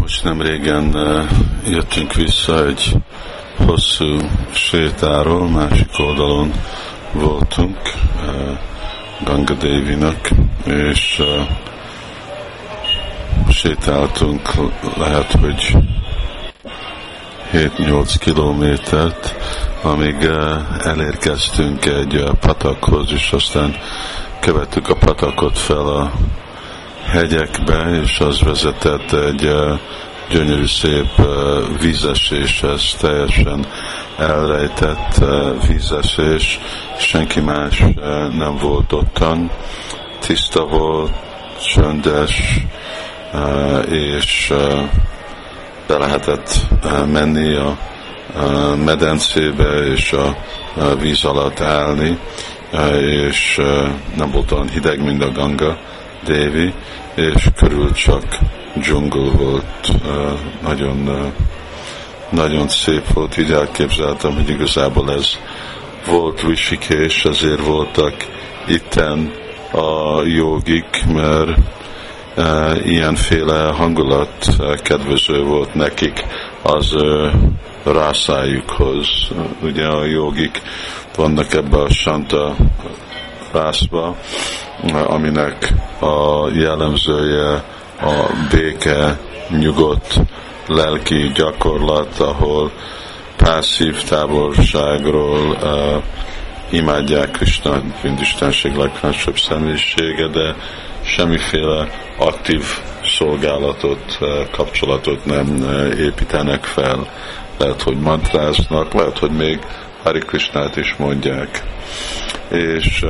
Most nem régen jöttünk vissza egy hosszú sétáról, másik oldalon voltunk Ganga Devinek, és sétáltunk, lehet, hogy 7-8 kilométert, amíg elérkeztünk egy patakhoz, és aztán követtük a patakot fel a hegyekbe, és az vezetett egy gyönyörű szép vízeséshez, teljesen elrejtett vízesés, senki más nem volt ottan, tiszta volt, csöndes, és be lehetett menni a medencébe és a víz alatt állni, és nem volt olyan hideg, mint a Ganga Devi, és körül csak dzsungel volt, nagyon, nagyon szép volt, így elképzeltem, hogy igazából ez volt Rishikés, ezért voltak itten a jogik, mert ilyenféle hangulat kedvező volt nekik az rászájukhoz. Ugye a jogik vannak ebbe a santa rászba, aminek a jellemzője a béke, nyugodt lelki gyakorlat, ahol passzív távolságról imádják Krisnát, mint Istenség legfelsőbb személyisége, de semmiféle aktív szolgálatot, kapcsolatot nem építenek fel. Lehet, hogy mantráznak, lehet, hogy még Hare Krishnát is mondják. És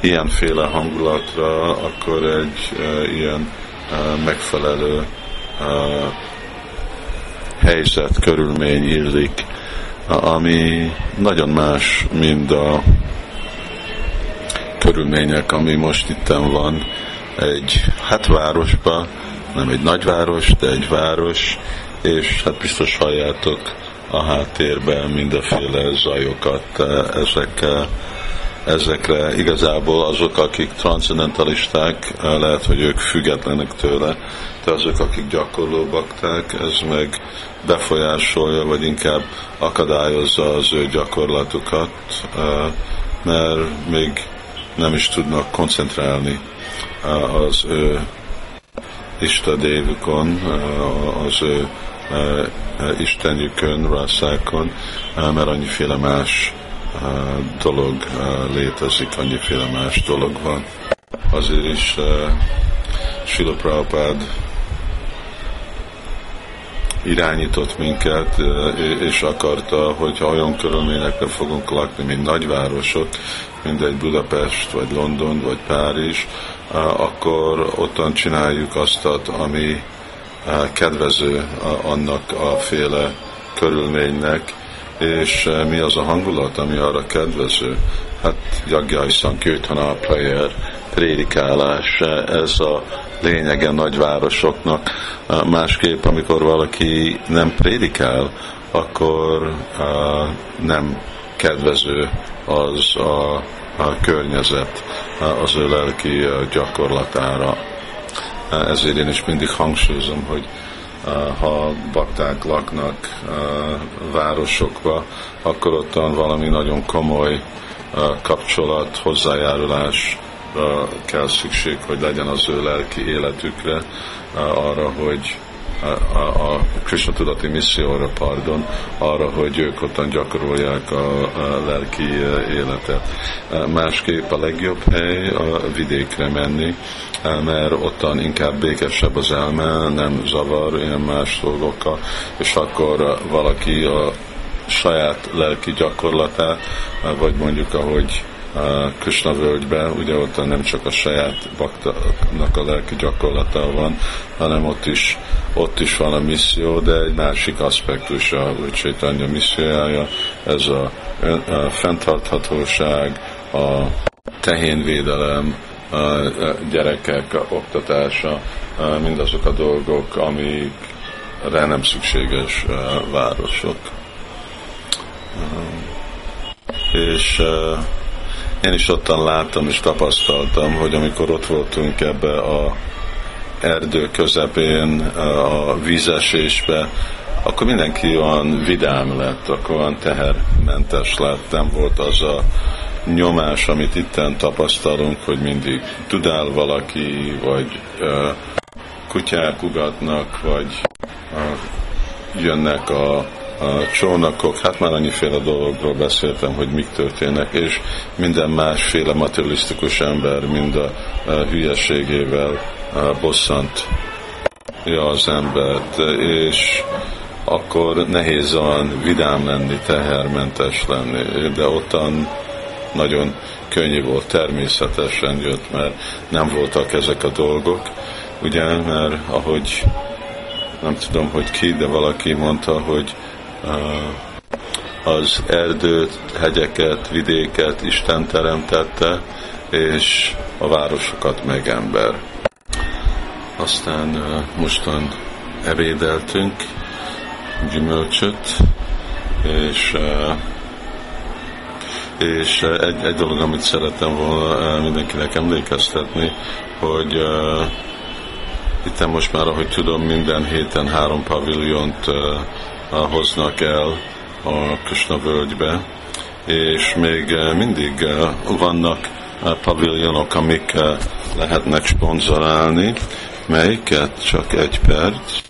ilyenféle hangulatra akkor egy ilyen megfelelő helyzet, körülmény illik, ami nagyon más, mint a körülmények, ami most itten van egy városba, nem egy nagyváros, de egy város, és biztos halljátok a háttérben mindenféle zajokat. Ezekre igazából azok, akik transzendentalisták, lehet, hogy ők függetlenek tőle, de azok, akik gyakorló bakták, ez meg befolyásolja, vagy inkább akadályozza az ő gyakorlatukat, mert még nem is tudnak koncentrálni az ő istadévükön, az ő istenjükön, rászákon, mert annyiféle más dolog létezik, annyiféle más dolog van. Azért is Srila Prabhupada irányított minket, és akarta, hogyha olyan körülményekben fogunk lakni, mint nagyvárosok, mint egy Budapest, vagy London, vagy Párizs, akkor ottan csináljuk azt, ami kedvező annak a féle körülménynek, és mi az a hangulat, ami arra kedvező? Jagjai Sankirtana, prayer, prédikálás, ez a lényege nagyvárosoknak. Másképp, amikor valaki nem prédikál, akkor nem kedvező az a környezet az ő lelki gyakorlatára. Ezért én is mindig hangsúlyozom, hogy ha bakták laknak városokba, akkor ottan valami nagyon komoly kapcsolat, hozzájárulásra kell szükség, hogy legyen az ő lelki életükre, arra, hogy a Krishna-tudati misszióra, arra, hogy ők ottan gyakorolják a lelki életet. Másképp a legjobb hely a vidékre menni, mert ottan inkább békesebb az elme, nem zavar ilyen más dolgokkal, és akkor valaki a saját lelki gyakorlatát, vagy mondjuk ahogy Kösna völgyben, ugye ott nem csak a saját baktának a lelki gyakorlata van, hanem ott is van a misszió, de egy másik aspektus a Úr Csaitanya missziója, ez a fenntarthatóság, a tehénvédelem, a gyerekek oktatása, mindazok a dolgok, amikre nem szükséges városok. És én is ottan láttam és tapasztaltam, hogy amikor ott voltunk ebbe a erdő közepén, a vízesésbe, akkor mindenki olyan vidám lett, akkor olyan tehermentes lett, nem volt az a nyomás, amit itten tapasztalunk, hogy mindig tudál valaki, vagy kutyák ugatnak, vagy jönnek a csónakok, hát már annyiféle dologról beszéltem, hogy mik történnek, és minden másféle materialisztikus ember mind a hülyeségével bosszantja az embert, és akkor nehéz olyan vidám lenni, tehermentes lenni, de ottan nagyon könnyű volt, természetesen jött, mert nem voltak ezek a dolgok, ugye, mert ahogy nem tudom, hogy ki, de valaki mondta, hogy az erdőt, hegyeket, vidéket Isten teremtette, és a városokat meg ember. Aztán mostan ebédeltünk gyümölcsöt, és egy dolog, amit szerettem volna mindenkinek emlékeztetni, hogy itt most már, ahogy tudom, minden héten 3 paviljont hoznak el a Kösna völgybe, és még mindig vannak paviljonok, amik lehetnek szponzorálni. Melyiket? Csak egy perc.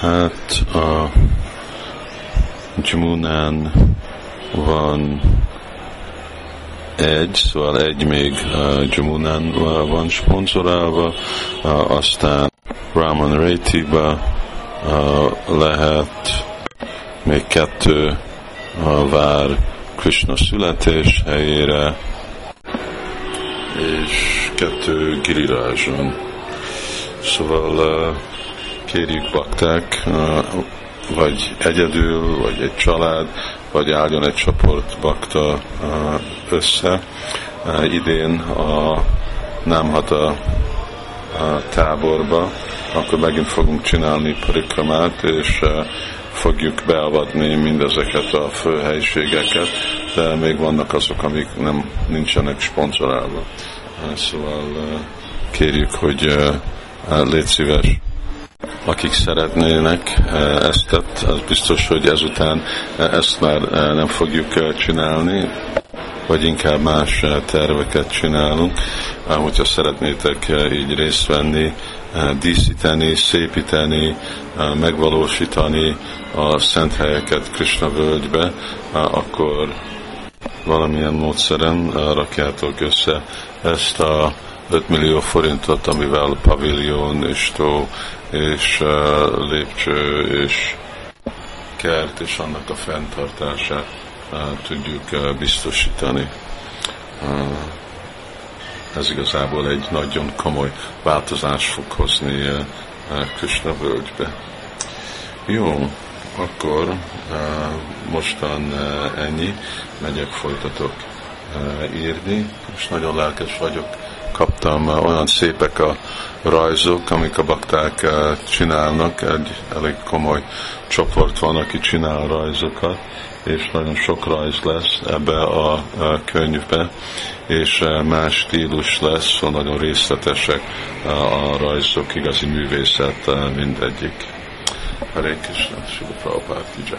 Hát a Jamunán van egy, szóval egy még Jamuna van szponzorálva, aztán Raman Raitiba lehet, még 2 vár Krishna születés helyére, és 2 Girirázson. Szóval kérjük bakták, vagy egyedül, vagy egy család, vagy álljon egy csoport bakta össze. Idén a Námhata táborba, akkor megint fogunk csinálni parikramát, és fogjuk beavatni mindezeket a főhelyiségeket, de még vannak azok, amik nem nincsenek szponzorálva. Szóval kérjük, hogy légy szíves, akik szeretnének ezt tett, az biztos, hogy ezután ezt már nem fogjuk csinálni, vagy inkább más terveket csinálunk. Hogyha szeretnétek így részt venni, díszíteni, szépíteni, megvalósítani a szent helyeket Krishna völgybe, akkor valamilyen módszeren rakjátok össze ezt a 5 millió forintot, amivel pavilion és tó és lépcső és kert és annak a fenntartását tudjuk biztosítani. Ez igazából egy nagyon komoly változást fog hozni Krishna völgybe. Jó, akkor mostan ennyi. Megyek, folytatok írni, és nagyon lelkes vagyok. Kaptam olyan szépek a rajzok, amik a bakták csinálnak, egy elég komoly csoport van, aki csinál rajzokat, és nagyon sok rajz lesz ebbe a könyvbe, és más stílus lesz, szóval nagyon részletesek a rajzok, igazi művészet mindegyik. Hare Krishna, Sibu Pravapártya.